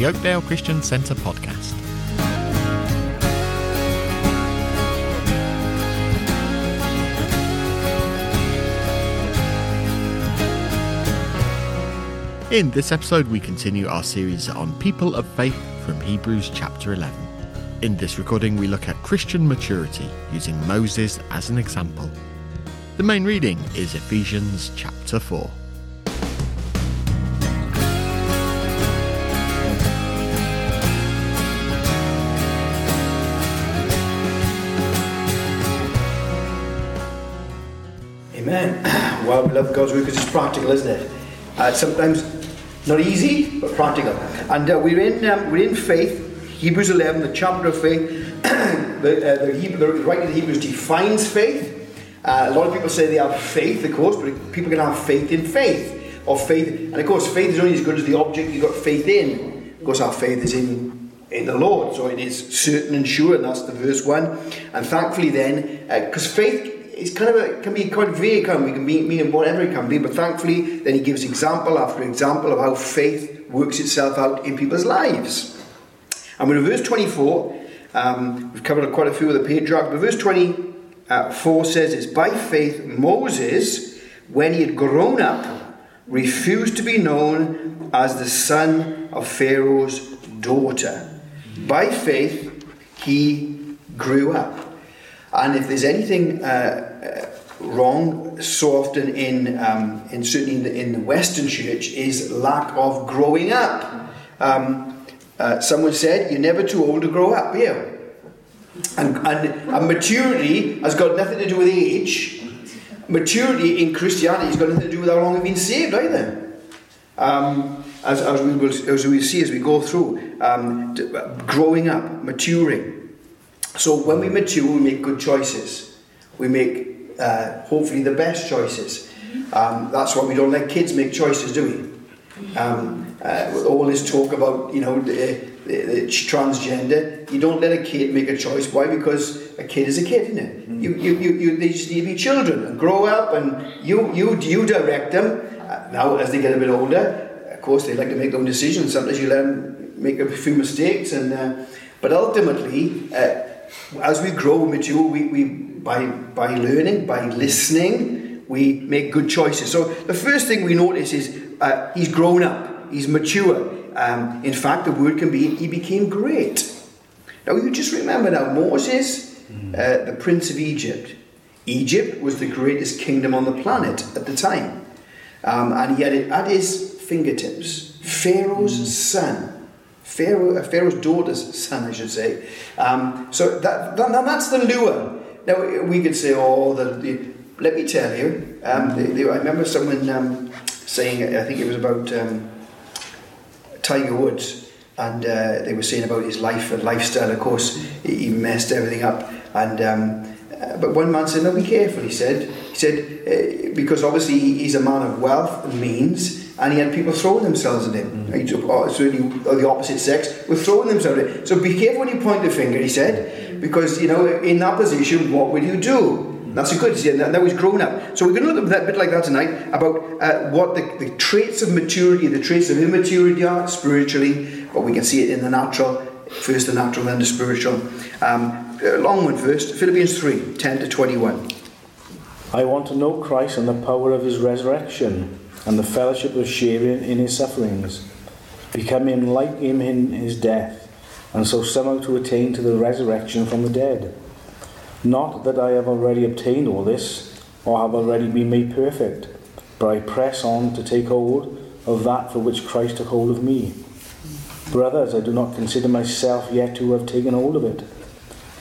the Oakdale Christian Centre podcast. In this episode, we continue our series on people of faith from Hebrews chapter 11. In this recording, we look at Christian maturity using Moses as an example. The main reading is Ephesians chapter 4. Amen. Well, we love God's word because it's practical, isn't it? Sometimes not easy, but practical. And we're in faith, Hebrews 11, the chapter of faith. The writer of Hebrews defines faith. A lot of people say they have faith, of course, but people can have faith in faith, or faith. And of course, faith is only as good as the object you've got faith in. Of course, our faith is in the Lord, so it is certain and sure, and that's the verse 1. And thankfully, then, because faith. It's kind of can be quite vague, mean whatever it can be, but thankfully then he gives example after example of how faith works itself out in people's lives. And we're in verse 24, we've covered quite a few of the patriarchs, but verse 24 says it's by faith Moses, when he had grown up, refused to be known as the son of Pharaoh's daughter. By faith he grew up. And if there's anything wrong so often in the Western church is lack of growing up. Someone said, you're never too old to grow up, yeah. And maturity has got nothing to do with age. Maturity in Christianity has got nothing to do with how long you've been saved either. As we see as we go through, growing up, maturing. So when we mature, we make good choices. We make, hopefully, the best choices. That's why we don't let kids make choices, do we? With all this talk about, the transgender, you don't let a kid make a choice. Why? Because a kid is a kid, isn't it? They just need to be children and grow up, and you direct them. Now, as they get a bit older, of course, they like to make their own decisions. Sometimes you let them make a few mistakes, but ultimately, as we grow and mature, we by learning, by listening, we make good choices. So the first thing we notice is he's grown up, he's mature. In fact, the word can be he became great. Now you just remember now, Moses, the prince of Egypt. Egypt was the greatest kingdom on the planet at the time. And he had it at his fingertips. Pharaoh's daughter's son, I should say. So that's the lure. Now we could say, let me tell you. I remember someone saying, I think it was about Tiger Woods, and they were saying about his life and lifestyle. Of course, he messed everything up. And but one man said, "No, be careful." He said because obviously he's a man of wealth and means. And he had people throwing themselves at him. The opposite sex were throwing themselves at him. So be careful when you point the finger, he said, because, in that position, what will you do? That's a good thing. That was grown up. So we're going to look at a bit like that tonight about what the traits of maturity, the traits of immaturity are spiritually, but we can see it in the natural, first the natural, then the spiritual. Long one first, Philippians 3, 10 to 21. I want to know Christ and the power of his resurrection, and the fellowship of sharing in his sufferings, becoming like him in his death, and so somehow to attain to the resurrection from the dead. Not that I have already obtained all this, or have already been made perfect, but I press on to take hold of that for which Christ took hold of me. Brothers, I do not consider myself yet to have taken hold of it,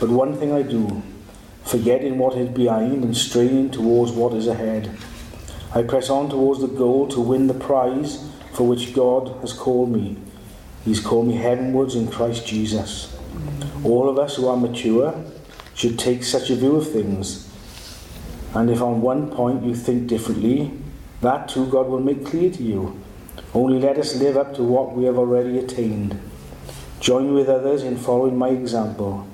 but one thing I do, forgetting what is behind and straining towards what is ahead. I press on towards the goal to win the prize for which God has called me. He's called me heavenwards in Christ Jesus. All of us who are mature should take such a view of things. And if on one point you think differently, that too God will make clear to you. Only let us live up to what we have already attained. Join with others in following my example.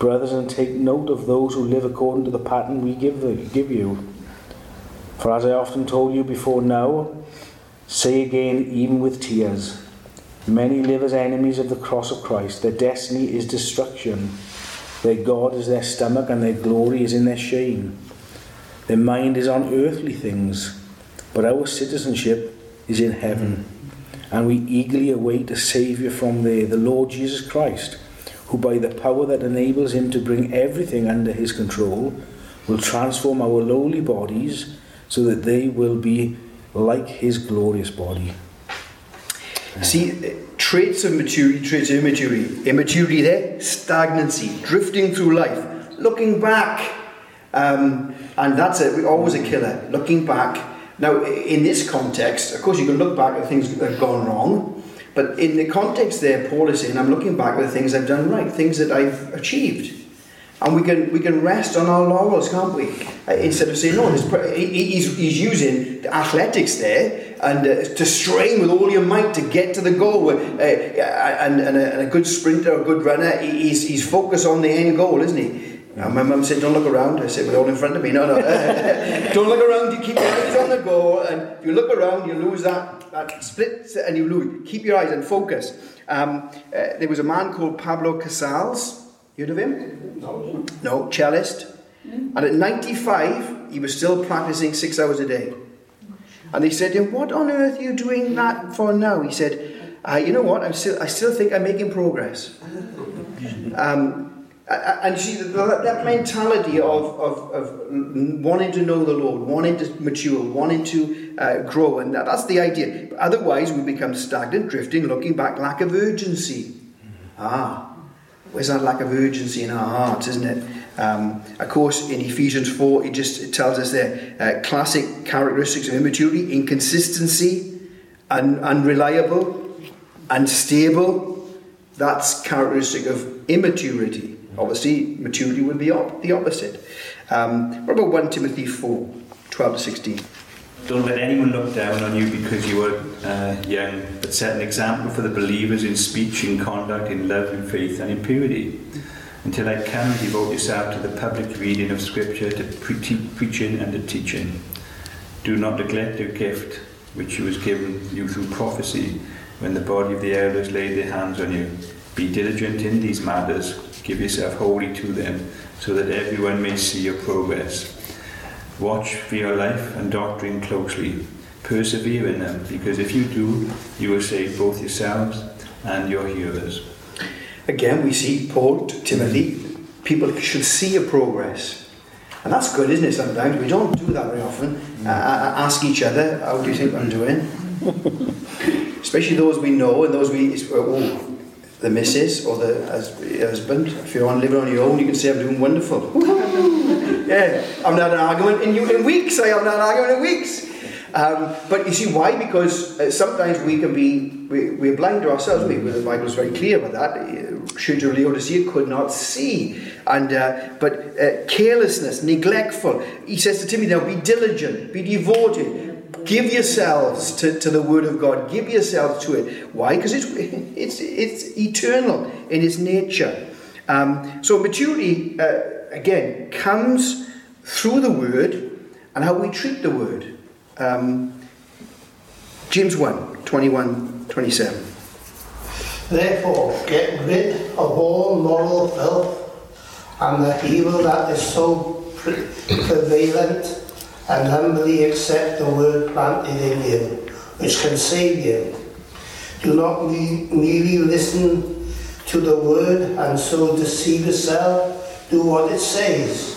Brothers, and take note of those who live according to the pattern we give you. For as I often told you before now, say again, even with tears, Many live as enemies of the cross of Christ. Their destiny is destruction. Their God is their stomach, and their glory is in their shame. Their mind is on earthly things, but our citizenship is in heaven, and we eagerly await a Saviour from there, the Lord Jesus Christ, who by the power that enables him to bring everything under his control will transform our lowly bodies so that they will be like his glorious body. See, traits of maturity, traits of immaturity there, stagnancy, drifting through life, looking back, and that's it, we're always a killer, looking back. Now, in this context, of course, you can look back at things that have gone wrong, but in the context there, Paul is saying, I'm looking back at the things I've done right, things that I've achieved. And we can rest on our laurels, can't we? Instead of saying, no, he's using the athletics there and to strain with all your might to get to the goal. And a good sprinter, a good runner, he's focused on the end goal, isn't he? And my mum said, don't look around. I said, we're all in front of me. No. Don't look around. You keep your eyes on the goal. And if you look around, you lose that split and you lose. Keep your eyes and focus. There was a man called Pablo Casals. You heard of him? No, cellist. And at 95, he was still practicing 6 hours a day. And they said to him, what on earth are you doing that for now? He said, you know what? I still think I'm making progress. And you see, that mentality of wanting to know the Lord, wanting to mature, wanting to grow, and that's the idea. But otherwise, we become stagnant, drifting, looking back, lack of urgency. Where's that lack of urgency in our hearts, isn't it? Of course, in Ephesians 4, it tells us there, classic characteristics of immaturity, inconsistency, unreliable, unstable. That's characteristic of immaturity. Obviously, maturity would be the opposite. What about 1 Timothy 4, 12 to 16? Don't let anyone look down on you because you were young, but set an example for the believers in speech, in conduct, in love, in faith, and in purity. Until I come, devote yourself to the public reading of Scripture, to preaching and to teaching. Do not neglect your gift, which was given you through prophecy, when the body of the elders laid their hands on you. Be diligent in these matters, give yourself wholly to them, so that everyone may see your progress. Watch for your life and doctrine closely. Persevere in them, because if you do, you will save both yourselves and your hearers. Again, we see Paul to Timothy, people should see a progress. And that's good, isn't it, sometimes? We don't do that very often. Ask each other, how do you think I'm doing? Especially those we know and those the missus or the husband. If you're living on your own, you can say, I'm doing wonderful. Yeah, I've not had an argument in weeks. I haven't had an argument in weeks. But you see why? Because sometimes we can be, we're blind to ourselves. The Bible's very clear about that. Should you really ought to see, it could not see. And But carelessness, neglectful. He says to Timothy, now be diligent, be devoted. Give yourselves to the Word of God. Give yourselves to it. Why? Because it's eternal in its nature. So maturity... again, comes through the Word and how we treat the Word. James 1, 21, 27. Therefore, get rid of all moral filth and the evil that is so prevalent, and humbly accept the Word planted in you, which can save you. Do not merely listen to the Word and so deceive yourself. Do what it says.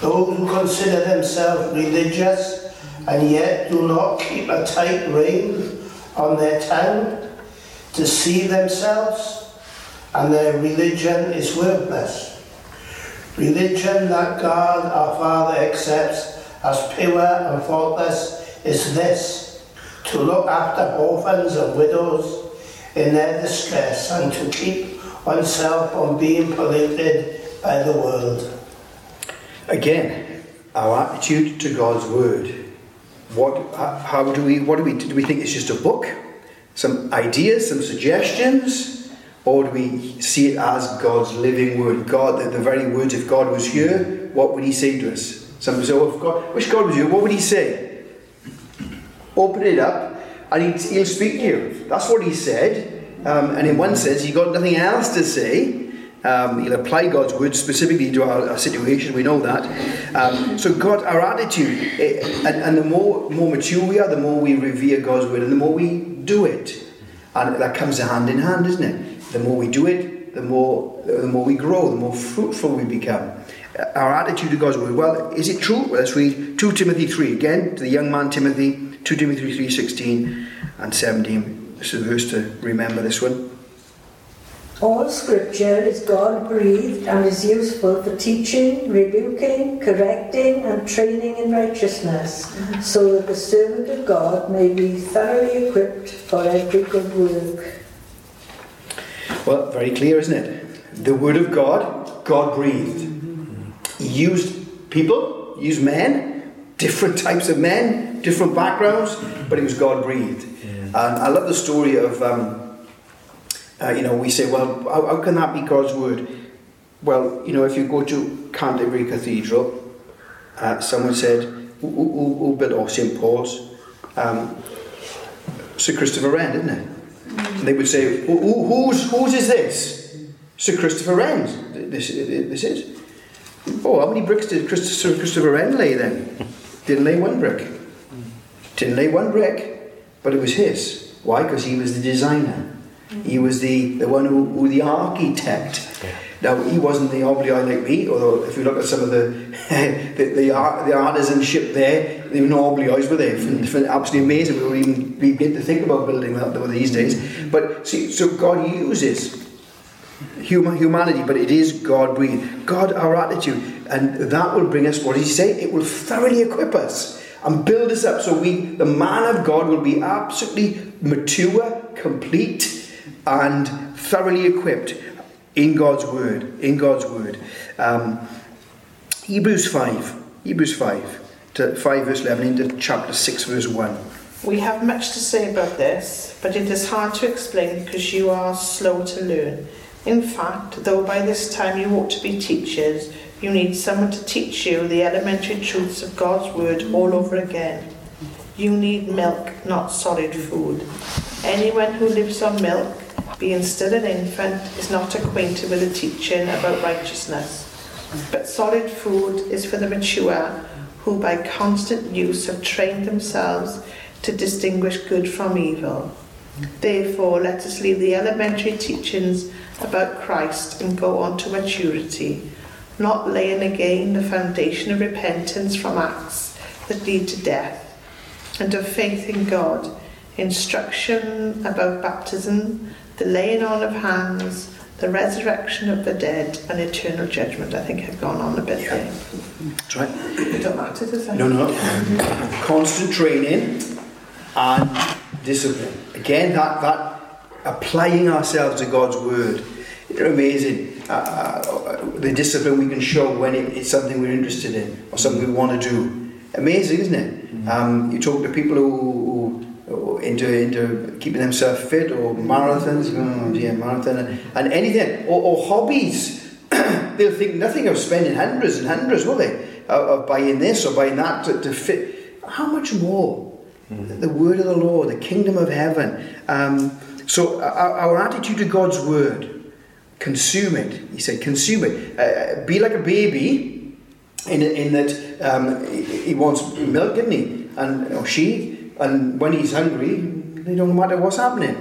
Those who consider themselves religious and yet do not keep a tight rein on their tongue deceive themselves, and their religion is worthless. Religion that God our Father accepts as pure and faultless is this: to look after orphans and widows in their distress and to keep oneself from being polluted by the world. Again, our attitude to God's word. What do we think it's just a book? Some ideas, some suggestions? Or do we see it as God's living word? God, that the very words, if God was here, what would he say to us? Somebody say, oh, if God, wish God was here, what would he say? Open it up and he'll speak to you. That's what he said. And in one sense, you've got nothing else to say. He'll apply God's word specifically to our situation, we know that. So God, our attitude, and the more mature we are, the more we revere God's word and the more we do it. And that comes hand in hand, isn't it? The more we do it, the more we grow, the more fruitful we become. Our attitude to God's word, well, is it true? Well, let's read 2 Timothy 3 again, to the young man Timothy, 2 Timothy 3, 16 and 17. This is a verse to remember, this one. All scripture is God-breathed and is useful for teaching, rebuking, correcting and training in righteousness, so that the servant of God may be thoroughly equipped for every good work. Well, very clear, isn't it? The word of God, God-breathed. He used people, used men, different types of men, different backgrounds, but it was God-breathed. And I love the story of... we say, well, how can that be God's word? Well, if you go to Canterbury Cathedral, someone said, who built, or St Paul's? Sir Christopher Wren, didn't it? Mm-hmm. They would say, whose is this? Sir Christopher Wren's. This is. Oh, how many bricks did Sir Christopher Wren lay then? Didn't lay one brick. But it was his. Why? Because he was the designer. He was the one who the architect. Now, he wasn't the oblio like me, although if you look at some of the artisanship there, there were no oblios, were there? Absolutely amazing. We wouldn't even begin to think about building that these days. But see, so God uses humanity, but it is God-breathed. God, our attitude. And that will bring us, what does he say? It will thoroughly equip us and build us up so we, the man of God, will be absolutely mature, complete, and thoroughly equipped in God's word. Hebrews 5 verse 11 into chapter 6 verse 1. We have much to say about this, but it is hard to explain because you are slow to learn. In fact, though by this time you ought to be teachers, you need someone to teach you the elementary truths of God's word all over again. You need milk, not solid food. Anyone who lives on milk, being still an infant, is not acquainted with the teaching about righteousness. But solid food is for the mature, who by constant use have trained themselves to distinguish good from evil. Therefore, let us leave the elementary teachings about Christ and go on to maturity, not laying again the foundation of repentance from acts that lead to death, and of faith in God, instruction about baptism, the laying on of hands, the resurrection of the dead, and eternal judgment. I think I've gone on a bit there. That's right. It don't matter, does it? No. Constant training and discipline. Again, that applying ourselves to God's word. It's amazing the discipline we can show when it's something we're interested in or something we want to do. Amazing, isn't it? You talk to people who into keeping themselves fit, or marathons, marathon, and anything, or hobbies. They'll think nothing of spending hundreds and hundreds, will they, of buying this or buying that to fit. How much more? The word of the Lord, the kingdom of heaven. So our attitude to God's word, consume it. He said, consume it. Be like a baby. In that he wants milk, doesn't he? And when he's hungry, they don't matter what's happening.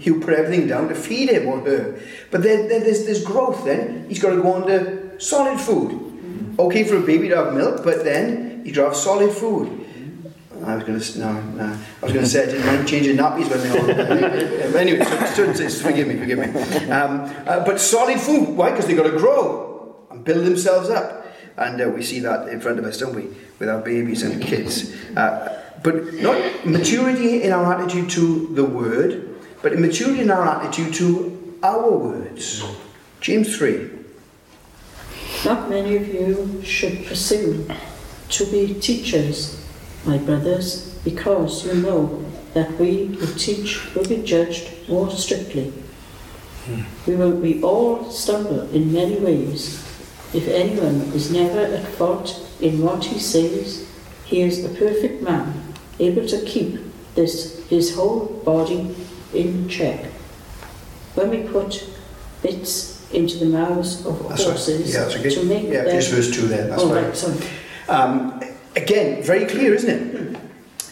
He'll put everything down to feed him or her. But then there's growth then. He's got to go on to solid food. Okay for a baby to have milk, but then he'd have solid food. I was going to say I didn't mind changing nappies when they were... Anyway, forgive me. But solid food, why? Because they've got to grow and build themselves up. And we see that in front of us, don't we, with our babies and kids. But not maturity in our attitude to the word, but immaturity in our attitude to our words. James 3. Not many of you should pursue to be teachers, my brothers, because you know that we who teach will be judged more strictly. We all stumble in many ways. If anyone is never at fault in what he says, he is a perfect man, able to keep his whole body in check. When we put bits into the mouths of horses to make them... Yeah, just verse 2 there, that's right. Again, very clear, isn't it?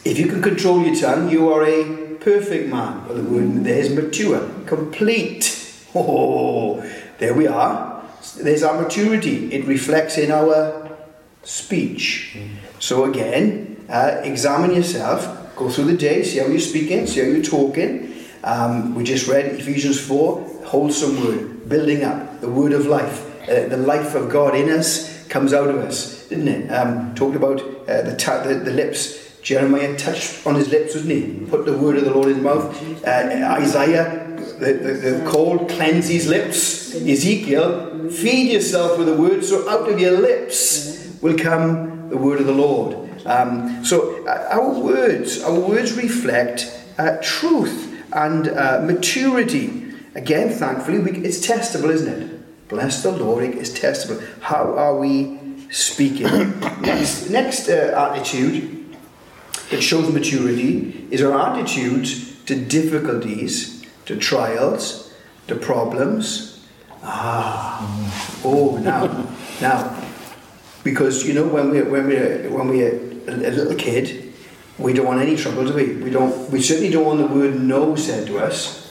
If you can control your tongue, you are a perfect man. Well, the word there is mature, complete. Oh, there we are. There's our maturity. It reflects in our speech. So again, examine yourself. Go through the day. See how you're speaking. See how you're talking. We just read Ephesians 4. Wholesome word. Building up. The word of life. The life of God in us comes out of us. Didn't it? Talked about the lips. Jeremiah touched on his lips, wasn't he? Put the word of the Lord in his mouth. Isaiah, the cold, cleanse his lips. Ezekiel, feed yourself with the word, so out of your lips will come the word of the Lord. So our words reflect truth and maturity. Again, thankfully, it's testable, isn't it? Bless the Lord, it's testable. How are we speaking? Next attitude that shows maturity is our attitude to difficulties, to trials, to problems. Because you know, when we're a little kid, we don't want any trouble, do we? We certainly don't want the word no said to us.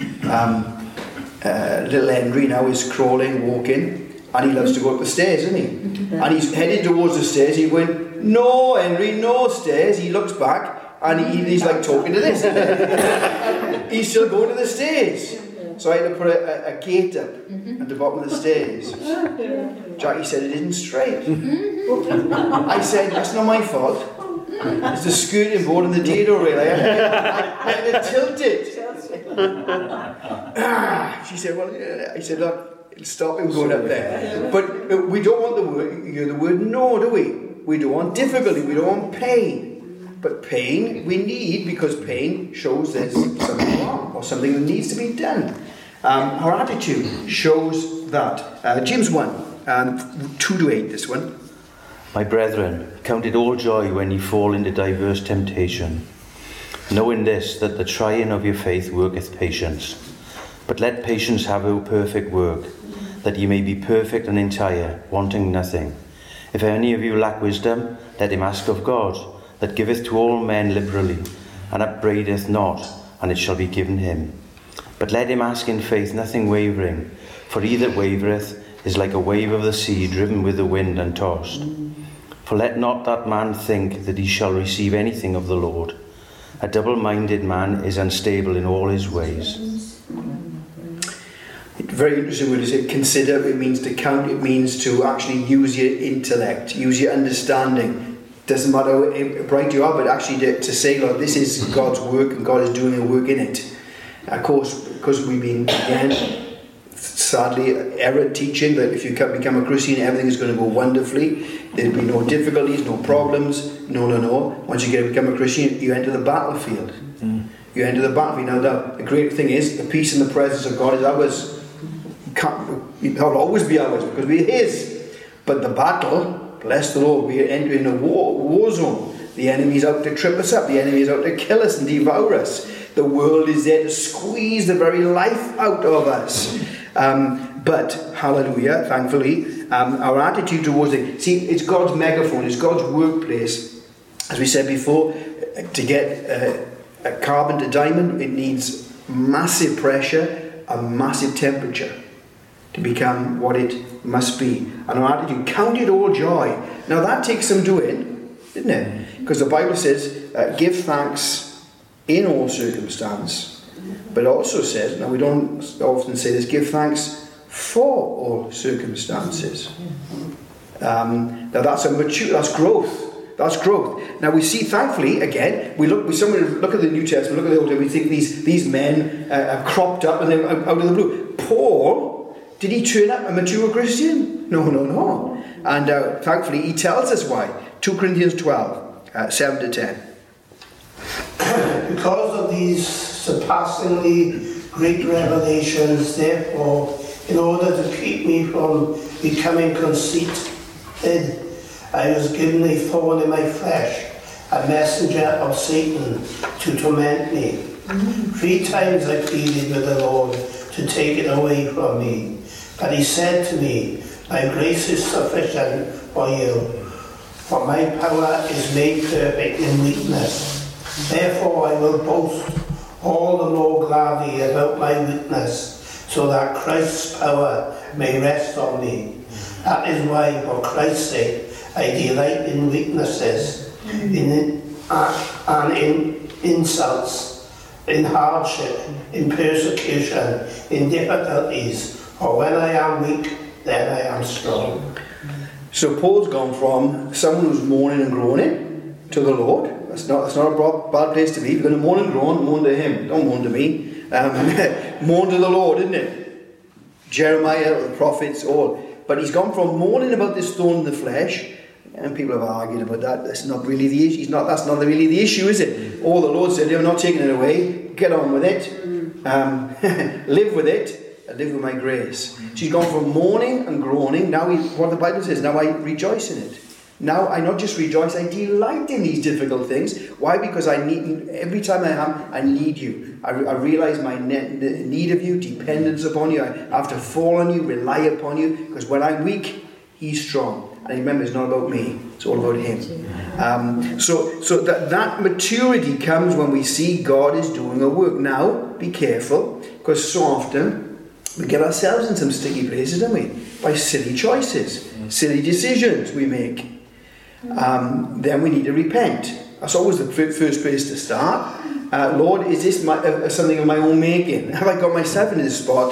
Little Henry now is crawling, walking, and he loves to go up the stairs, isn't he? And he's headed towards the stairs. He went, "No, Henry, no stairs." He looks back and he's like talking to this. He's still going to the stairs. So I had to put a gate up at the bottom of the stairs. Jackie said it isn't straight. I said, "That's not my fault. It's the skirting board and the dado rail. I had to tilt it." She said, I said, "Look, it'll stop him going up there." But we don't want the word no, do we? We don't want difficulty, we don't want pain. But pain we need, because pain shows there's something wrong or something that needs to be done. Our attitude shows that. James 1, 2 to 8, this one. My brethren, count it all joy when you fall into diverse temptation, knowing this, that the trying of your faith worketh patience. But let patience have her perfect work, that ye may be perfect and entire, wanting nothing. If any of you lack wisdom, let him ask of God, that giveth to all men liberally, and upbraideth not, and it shall be given him. But let him ask in faith, nothing wavering, for he that wavereth is like a wave of the sea, driven with the wind and tossed. For let not that man think that he shall receive anything of the Lord. A double-minded man is unstable in all his ways. Very interesting word to say, consider. It means to count. It means to actually use your intellect, use your understanding. Doesn't matter how bright you are, but actually to say, "Lord, this is God's work, and God is doing a work in it." Of course, because we've been again, sadly, error teaching that if you become a Christian, everything is going to go wonderfully. There'll be no difficulties, no problems. No. Once you become a Christian, you enter the battlefield. You enter the battlefield. Now, the great thing is, the peace and the presence of God is ours. It will always be ours because we're His. But the battle, bless the Lord, we are entering a war zone. The enemy is out to trip us up. The enemy is out to kill us and devour us. The world is there to squeeze the very life out of us. But hallelujah, thankfully, our attitude towards it. See, it's God's megaphone. It's God's workplace. As we said before, to get a carbon to diamond, it needs massive pressure, a massive temperature, to become what it must be. And our attitude, count it all joy. Now that takes some doing, didn't it? Because the Bible says, give thanks in all circumstance. But it also says, now we don't often say this, give thanks for all circumstances. Now that's growth. That's growth. Now we see, thankfully, again, we look at the New Testament, look at the Old Testament, we think these men are cropped up and they're out of the blue. Paul, did he turn up a mature Christian? No. And thankfully, he tells us why. 2 Corinthians 12, 7 to 10. Because of these surpassingly great revelations, therefore, in order to keep me from becoming conceited, I was given a thorn in my flesh, a messenger of Satan to torment me. Mm-hmm. 3 times I pleaded with the Lord to take it away from me. But he said to me, my grace is sufficient for you, for my power is made perfect in weakness. Therefore I will boast all the more gladly about my weakness, so that Christ's power may rest on me. That is why, for Christ's sake, I delight in weaknesses, in insults, in hardship, in persecution, in difficulties. For when I am weak, then I am strong. So Paul's gone from someone who's mourning and groaning to the Lord. That's not a bad place to be. If you're going to mourn and groan, mourn to him. Don't mourn to me. Mourn to the Lord, isn't it? Jeremiah, the prophets, all. But he's gone from mourning about this thorn in the flesh, and people have argued about that. That's not really the issue. That's not really the issue, is it? All the Lord said, "I'm not taking it away. Get on with it. Live with it. I live with my grace." So he's gone from mourning and groaning. Now, what the Bible says, now I rejoice in it. Now I not just rejoice, I delight in these difficult things. Why? Because I need. Every time I am, I need you. I realise my need of you, dependence upon you. I have to fall on you, rely upon you. Because when I'm weak, he's strong. And remember, it's not about me; it's all about him. So that maturity comes when we see God is doing a work. Now, be careful, because so often we get ourselves in some sticky places, don't we? By silly choices, silly decisions we make. Then we need to repent. That's always the first place to start. Lord, is this something of my own making? Have I got myself in this spot?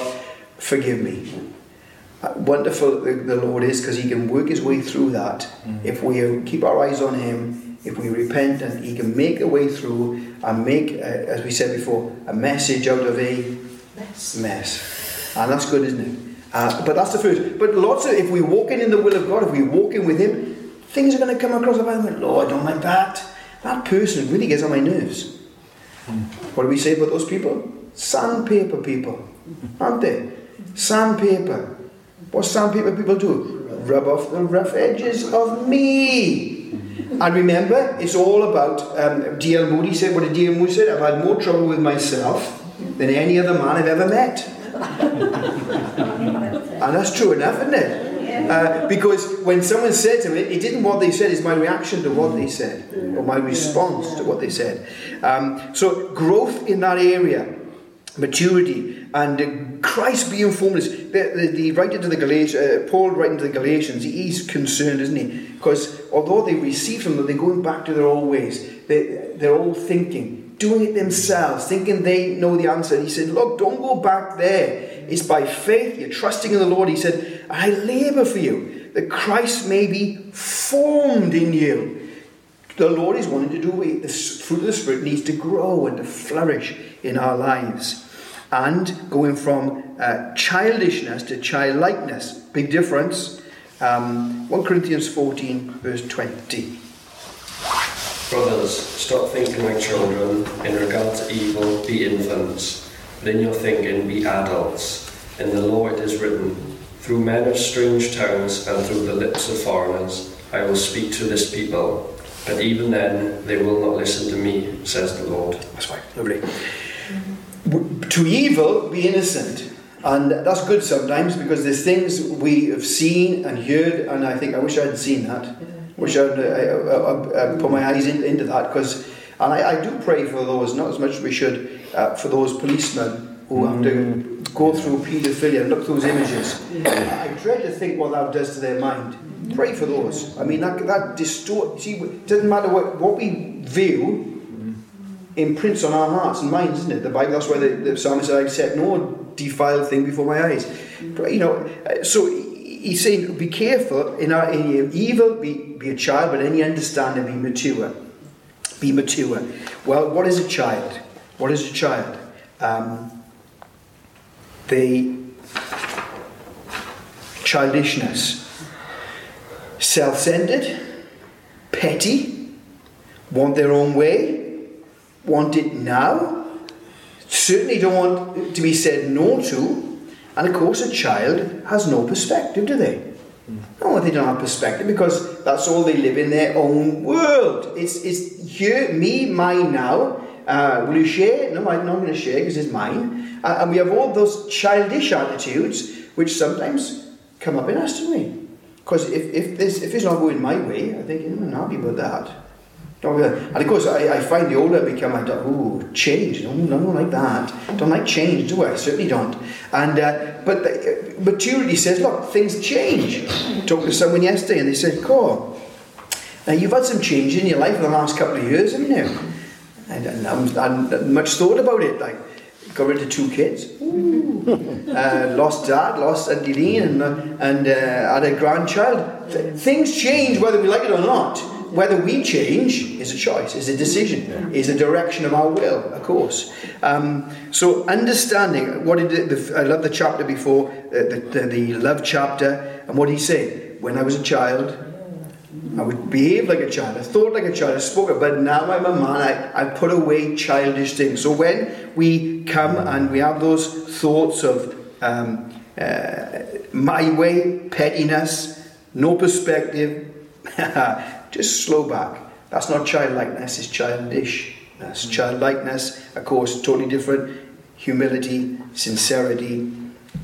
Forgive me. Wonderful the Lord is, because he can work his way through that. If we keep our eyes on him, if we repent, and he can make a way through and make, as we said before, a message out of a mess. And that's good, isn't it? But that's the first. But if we're walking in the will of God, if we're walking with him, things are going to come across the mind. Lord, I don't like that. That person really gets on my nerves. What do we say about those people? Sandpaper people, aren't they? Sandpaper. What sandpaper people do? Rub off the rough edges of me. And remember, it's all about D.L. Moody said. What did D.L. Moody say? I've had more trouble with myself than any other man I've ever met. And that's true enough, isn't it? Because when someone said to me, it didn't what they said, it's my reaction to what they said, or my response to what they said. So growth in that area, maturity, and Christ being formless. The writer to the Galatians, Paul writing to the Galatians, he's concerned, isn't he? Because although they receive him, they're going back to their old ways. They're all thinking, doing it themselves, thinking they know the answer. He said, look, don't go back there. It's by faith, you're trusting in the Lord. He said, I labour for you, that Christ may be formed in you. The Lord is wanting to do it. The fruit of the Spirit needs to grow and to flourish in our lives. And going from childishness to childlikeness. Big difference. 1 Corinthians 14, verse 20. Brothers, stop thinking like children. In regard to evil, be infants. But in your thinking, be adults. In the law it is written, through men of strange tongues and through the lips of foreigners, I will speak to this people. But even then, they will not listen to me, says the Lord. That's right, lovely. To evil, be innocent. And that's good sometimes, because there's things we have seen and heard, and I think, I wish I had seen that. I wish I had put my eyes into that, because... And I do pray for those, not as much as we should, for those policemen who have to go through paedophilia and look through those images. I dread to think what that does to their mind. Pray for those. I mean, that distorts... See, it doesn't matter what we view imprints on our hearts and minds, isn't it? The Bible, that's why the psalmist said, I accept no defiled thing before my eyes. But, so he's saying, be careful in your evil, be a child, but in your understanding, be mature. Be mature. Well, what is a child? What is a child? The childishness. Self-centered, petty, want their own way, want it now, certainly don't want to be said no to, and of course a child has no perspective, do they? No, they don't have perspective because that's all they live in, their own world. It's here, me, mine now. Will you share? No, I'm not going to share because it's mine. And we have all those childish attitudes which sometimes come up in us, don't we? Because if it's not going my way, I think, I'm not happy about that. And of course, I find the older I become, I don't, change. No, I don't like that. Don't like change, do I? Certainly don't. And but the, maturity says, look, things change. I talked to someone yesterday and they said, Cor, now you've had some change in your life in the last couple of years, haven't you? And I hadn't much thought about it. Like, got rid of two kids, lost dad, lost Auntie Lean, and had a grandchild. Things change whether we like it or not. Whether we change is a choice, is a decision, is a direction of our will, of course. So understanding, I love the chapter before, the love chapter, and what he said, when I was a child, I would behave like a child, I thought like a child, I spoke, but now I'm a man, I put away childish things. So when we come and we have those thoughts of my way, pettiness, no perspective, just slow back. That's not childlikeness, it's childishness. Childlikeness, of course, totally different. Humility, sincerity,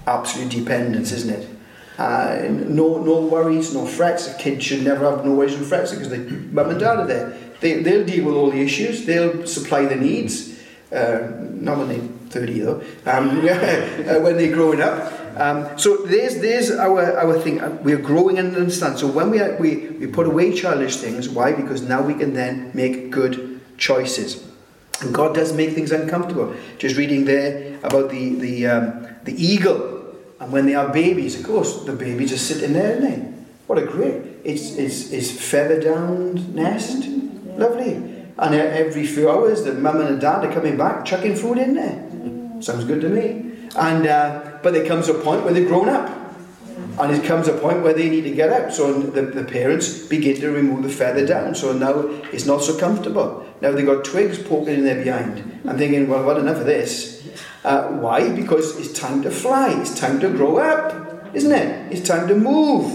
absolute dependence, isn't it? No worries, no frets. A kid should never have no worries and frets because they, mum and dad are there. They'll deal with all the issues. They'll supply the needs. Not when they're 30 though. When they're growing up. So there's our thing. We're growing and understand. So when we put away childish things, why? Because now we can then make good choices. And God does make things uncomfortable. Just reading there about the eagle. And when they are babies, of course, the baby just sitting there, isn't it? What a great, it's feather down nest, lovely. And every few hours, the mum and the dad are coming back, chucking food in there. Sounds good to me. And but there comes a point where they've grown up, and it comes a point where they need to get out. So the parents begin to remove the feather down. So now it's not so comfortable. Now they've got twigs poking in their behind. I'm thinking, well, I've had enough of this. Why? Because it's time to fly. It's time to grow up, isn't it? It's time to move.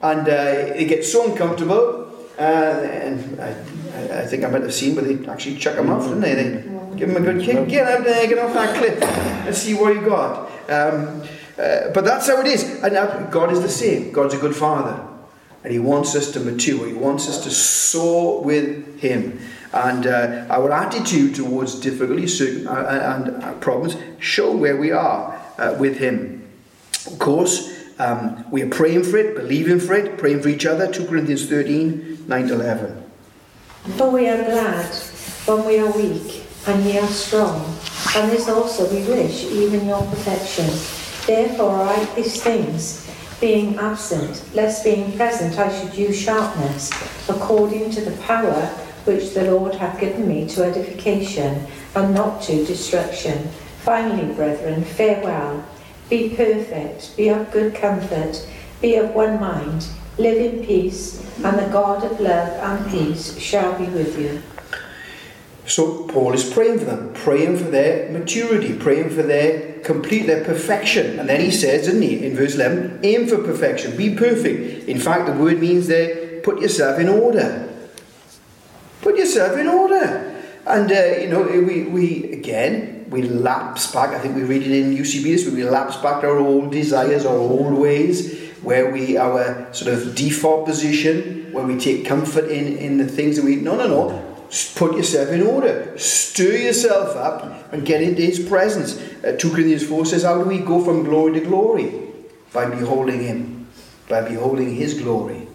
And it gets so uncomfortable. And I think I might have seen where they actually chuck them off, didn't they? They give them a good kick. Get out there, get off that cliff and see what you got. But that's how it is. And God is the same. God's a good father. And he wants us to mature. He wants us to soar with him. And our attitude towards difficulty and problems show where we are with him. Of course, we are praying for it, believing for it, praying for each other. 2 Corinthians 13, 9-11. But we are glad when we are weak and ye are strong. And this also we wish, even your perfection. Therefore I write these things, being absent, lest being present I should use sharpness, according to the power which the Lord hath given me to edification, and not to destruction. Finally, brethren, farewell. Be perfect, be of good comfort, be of one mind, live in peace, and the God of love and peace shall be with you. So Paul is praying for them, praying for their maturity, praying for their perfection. And then he says, doesn't he, in verse 11, aim for perfection, be perfect. In fact, the word means there, put yourself in order. Put yourself in order. And, we lapse back. I think we read it in UCB this week. We lapse back to our old desires, our old ways, where our sort of default position, where we take comfort in the things that we... No. Put yourself in order. Stir yourself up and get into his presence. 2 Corinthians 4 says, how do we go from glory to glory? By beholding him. By beholding his glory.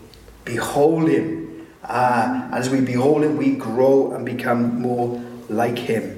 Behold him. As we behold him, we grow and become more like him.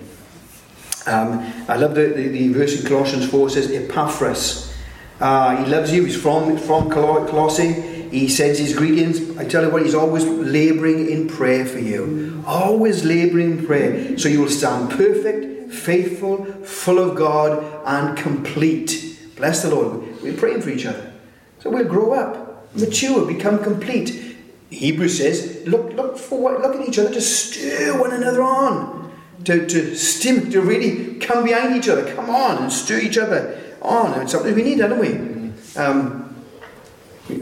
I love the verse in Colossians 4 says, Epaphras, He loves you. He's from Colossae. He sends his greetings. I tell you what, he's always labouring in prayer for you. Always labouring in prayer. So you will stand perfect, faithful, full of God, and complete. Bless the Lord. We're praying for each other. So we'll grow up, mature, become complete. Hebrews says, look at each other to stir one another on. To really come behind each other. Come on and stir each other on. It's something we need, don't we?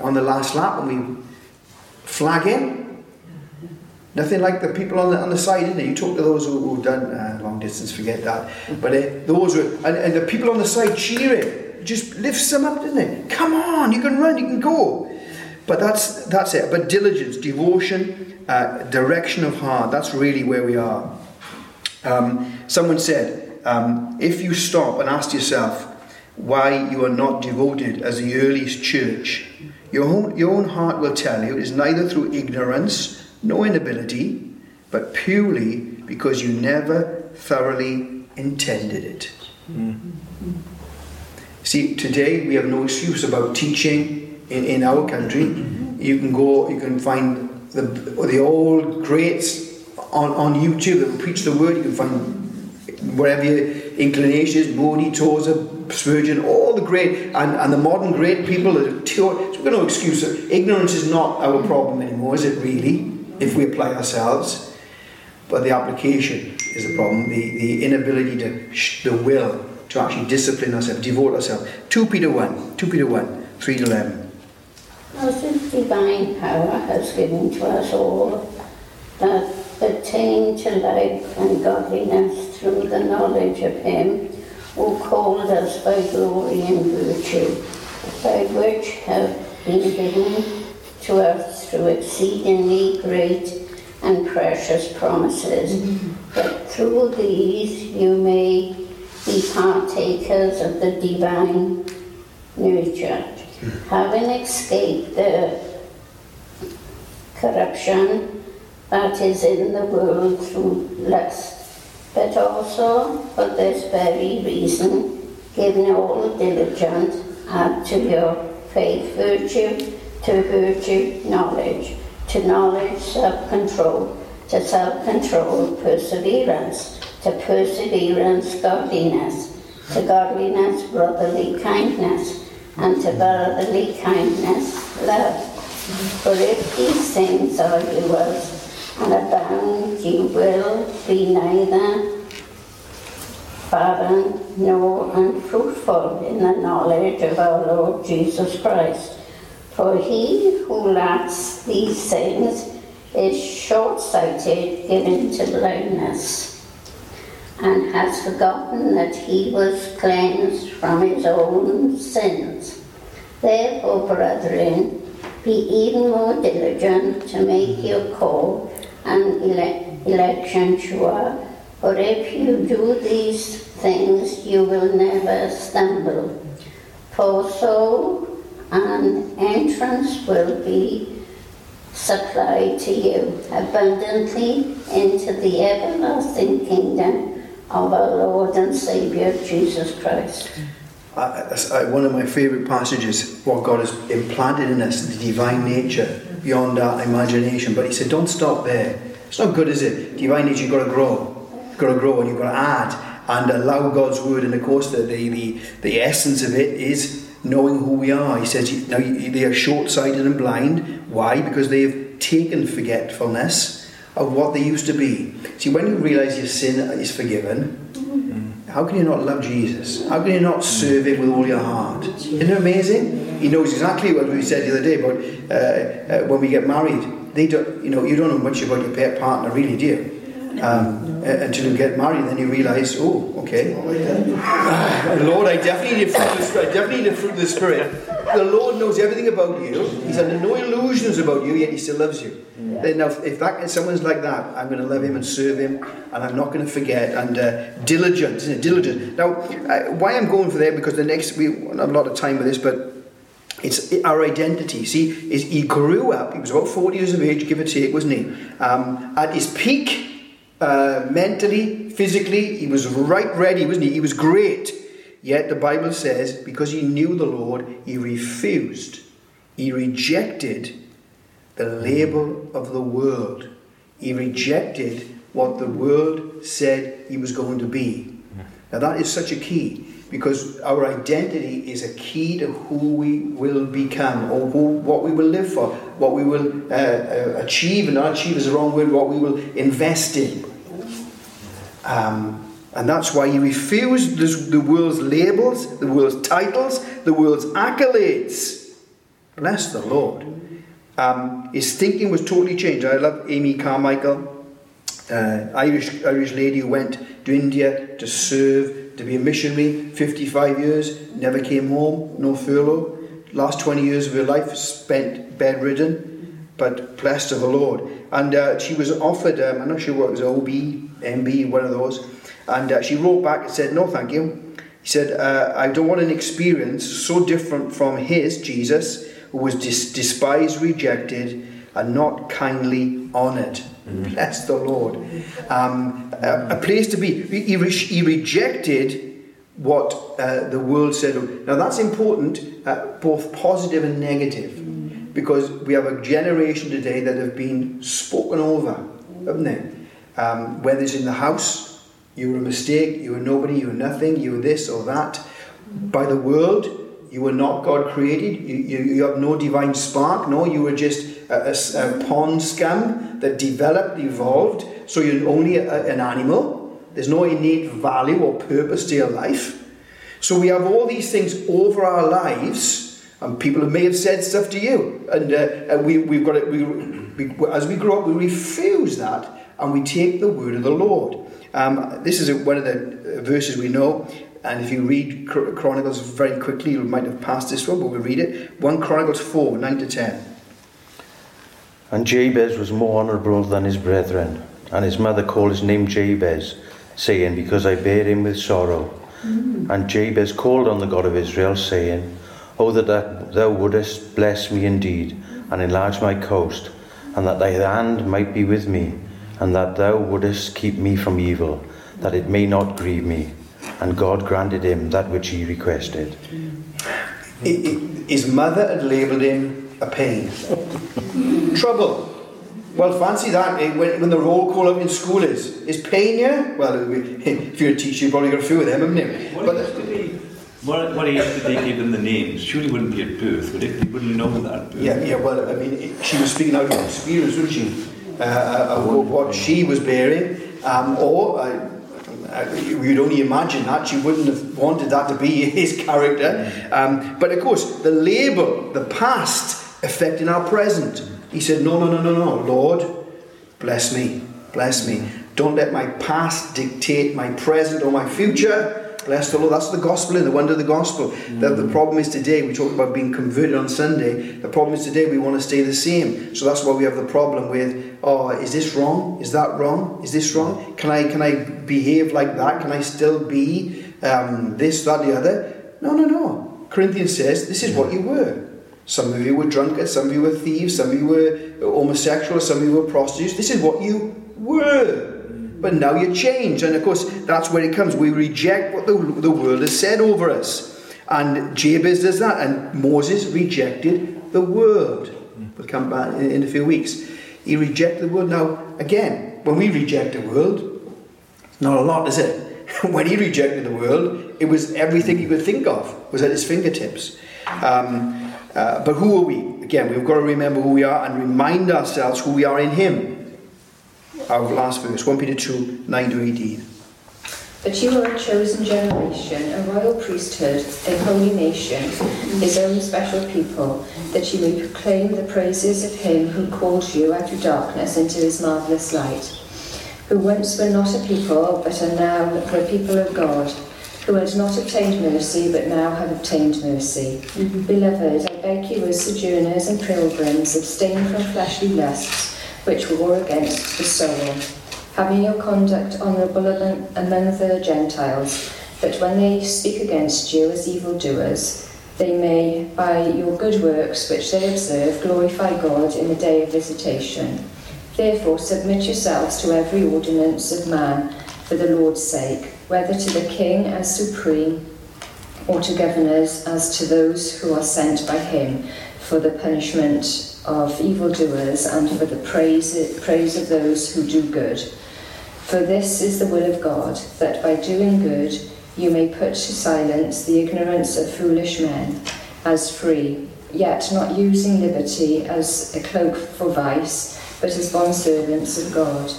On the last lap, when we flag in, nothing like the people on the side, isn't it? You talk to those who've done long distance, forget that. But those who, and the people on the side cheering, just lifts them up, doesn't it? Come on, you can run, you can go. But that's it. But diligence, devotion, direction of heart. That's really where we are. Someone said, if you stop and ask yourself why you are not devoted as the earliest church, your own heart will tell you it is neither through ignorance nor inability, but purely because you never thoroughly intended it. Mm. See, today we have no excuse about teaching in our country. You can go, you can find the old greats on YouTube that preach the word. You can find wherever your inclination is, Moody, Tozer, Spurgeon, all the great and the modern great people that have taught. So we've got no excuse. Ignorance is not our problem anymore, is it really? If we apply ourselves, but the application is the problem. The inability the will to actually discipline ourselves, devote ourselves. 2 Peter 1:3-11. Now, since divine power has given to us all that attain to life and godliness through the knowledge of Him who called us by glory and virtue, by which have been given to us through exceedingly great and precious promises, that through these you may be partakers of the divine nature, having escaped the corruption that is in the world through lust. But also, for this very reason, giving all diligence, add to your faith virtue, to virtue knowledge, to knowledge self-control, to self-control perseverance, to perseverance godliness, to godliness brotherly kindness, and to brotherly kindness love. For if these things are yours and abound, you will be neither barren nor unfruitful in the knowledge of our Lord Jesus Christ. For he who lacks these things is short-sighted, given to blindness, and has forgotten that he was cleansed from his own sins. Therefore, brethren, be even more diligent to make your call and election sure, for if you do these things you will never stumble. For so an entrance will be supplied to you abundantly into the everlasting kingdom of our Lord and Saviour Jesus Christ. One of my favourite passages, what God has implanted in us, the divine nature, beyond our imagination. But he said, don't stop there. It's not good, is it? Divine nature, you've got to grow. You've got to grow and you've got to add and allow God's word. And of course, the essence of it is knowing who we are. He says, now they are short-sighted and blind. Why? Because they have taken forgetfulness of what they used to be. See, when you realise your sin is forgiven, how can you not love Jesus? How can you not serve Him with all your heart? Isn't it amazing? He knows exactly what we said the other day about when we get married. You don't know much about your partner, really, do you? Until you get married, and then you realise, Lord, I definitely need the fruit of the Spirit. The Lord knows everything about you. He's under no illusions about you, yet He still loves you. Yeah. Then, now, if someone's like that, I'm going to love him and serve him, and I'm not going to forget. And diligent, isn't it? Diligent. Now, why I'm going for there, because we don't have a lot of time with this, but it's our identity. See, he grew up. He was about 40 years of age, give or take, wasn't he? At his peak, mentally, physically, he was right ready, wasn't he? He was great. Yet the Bible says, because he knew the Lord, he refused. He rejected the label of the world. He rejected what the world said he was going to be. Now that is such a key, because our identity is a key to who we will become, or what we will live for, what we will achieve, and not achieve is the wrong word, what we will invest in. And that's why he refused the world's labels, the world's titles, the world's accolades. Bless the Lord. His thinking was totally changed. I love Amy Carmichael, Irish lady who went to India to serve, to be a missionary, 55 years, never came home, no furlough. Last 20 years of her life spent bedridden, but blessed of the Lord. And she was offered, I'm not sure what it was, OB, MB, one of those. And she wrote back and said, no, thank you. He said, I don't want an experience so different from his, Jesus, who was despised, rejected, and not kindly honoured. Mm-hmm. Bless the Lord. A place to be. He rejected what the world said. Now that's important, both positive and negative, because we have a generation today that have been spoken over, haven't they? Whether it's in the house, you were a mistake, you were nobody, you were nothing, you were this or that. By the world, you were not God created, you have no divine spark, no, you were just a pawn scam that developed, evolved, so you're only an animal. There's no innate value or purpose to your life. So we have all these things over our lives, and people may have said stuff to you, and we've got it. As we grow up, we refuse that, and we take the word of the Lord. This is one of the verses we know, and if you read Chronicles very quickly, you might have passed this one, but we'll read it. 1 Chronicles 4, 9-10. And Jabez was more honourable than his brethren, and his mother called his name Jabez, saying, because I bare him with sorrow. Mm. And Jabez called on the God of Israel, saying, oh, that thou wouldest bless me indeed, and enlarge my coast, and that thy hand might be with me, and that thou wouldest keep me from evil, that it may not grieve me. And God granted him that which he requested. His mother had labelled him a pain. Trouble. Well, fancy that when the roll call up in school is pain, yeah? Well, if you're a teacher, you've probably got a few of them, haven't you? What age did they give them the names? Surely wouldn't be at birth, would it? They wouldn't know that at birth. Yeah, well, I mean, she was speaking out of experience, wasn't she? What she was bearing, you'd only imagine that she wouldn't have wanted that to be his character. But of course, the label, the past, affecting our present. He said, no, Lord, bless me. Don't let my past dictate my present or my future. Bless the Lord. That's the gospel, and the wonder of the gospel. That the problem is today, we talked about being converted on Sunday. The problem is today we want to stay the same. So that's why we have the problem with, oh, is this wrong? Is that wrong? Is this wrong? Can I behave like that? Can I still be this, that, the other? No. Corinthians says, this is what you were. Some of you were drunkards, some of you were thieves, some of you were homosexual, some of you were prostitutes. This is what you were. But now you're changed. And of course, that's where it comes. We reject what the world has said over us. And Jabez does that. And Moses rejected the word. We'll come back in a few weeks. He rejected the world. Now, again, when we reject the world, not a lot, is it? When he rejected the world, it was everything he could think of was at his fingertips. But who are we? Again, we've got to remember who we are and remind ourselves who we are in him. Our last verse, 1 Peter 2, 9-18. But you are a chosen generation, a royal priesthood, a holy nation, his own special people, that you may proclaim the praises of him who called you out of darkness into his marvellous light, who once were not a people, but are now the people of God, who had not obtained mercy, but now have obtained mercy. Mm-hmm. Beloved, I beg you as sojourners and pilgrims, abstain from fleshly lusts, which war against the soul, having your conduct honourable among the Gentiles, that when they speak against you as evildoers, they may, by your good works which they observe, glorify God in the day of visitation. Therefore submit yourselves to every ordinance of man for the Lord's sake, whether to the king as supreme, or to governors as to those who are sent by him for the punishment of evildoers and for the praise of those who do good. For this is the will of God, that by doing good you may put to silence the ignorance of foolish men as free, yet not using liberty as a cloak for vice, but as bondservants of God.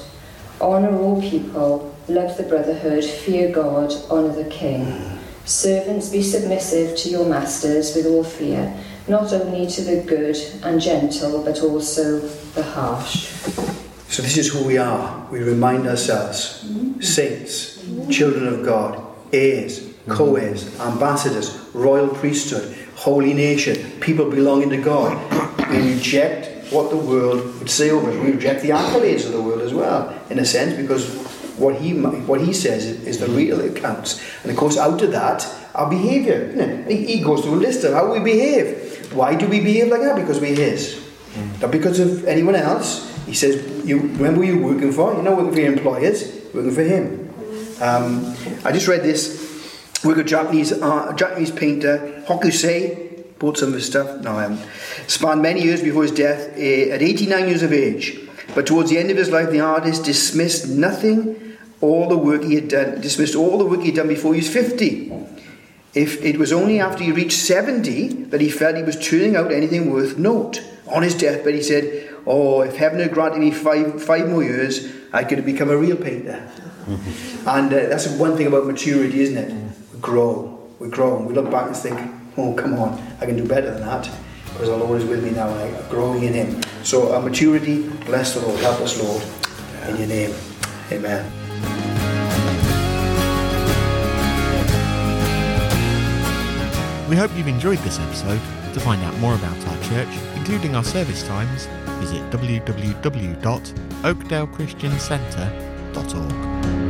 Honour all people, love the brotherhood, fear God, honour the king. Servants, be submissive to your masters with all fear, not only to the good and gentle, but also the harsh. So this is who we are. We remind ourselves, saints, children of God, heirs, co-heirs, ambassadors, royal priesthood, holy nation, people belonging to God. We reject what the world would say over us. We reject the accolades of the world as well, in a sense, because what he says is the real accounts. And of course, out of that, our behaviour, isn't it? He goes through a list of how we behave. Why do we behave like that? Because we're his. Not because of anyone else. He says, "You remember who you're working for? You're not working for your employers, you're working for him." I just read this work of Japanese painter Hokusai, bought some of his stuff, spanned many years before his death at 89 years of age. But towards the end of his life, the artist dismissed all the work he had done before he was 50. If it was only after he reached 70 that he felt he was turning out anything worth note. On his deathbed, he said, "Oh, if heaven had granted me five more years, I could have become a real painter." And that's one thing about maturity, isn't it? We grow, and we look back and think, "Oh, come on, I can do better than that." Because the Lord is with me now, and I'm growing in him. So our maturity, bless the Lord, help us, Lord, in your name. Amen. We hope you've enjoyed this episode. To find out more about our church, including our service times, visit www.oakdalechristiancentre.org.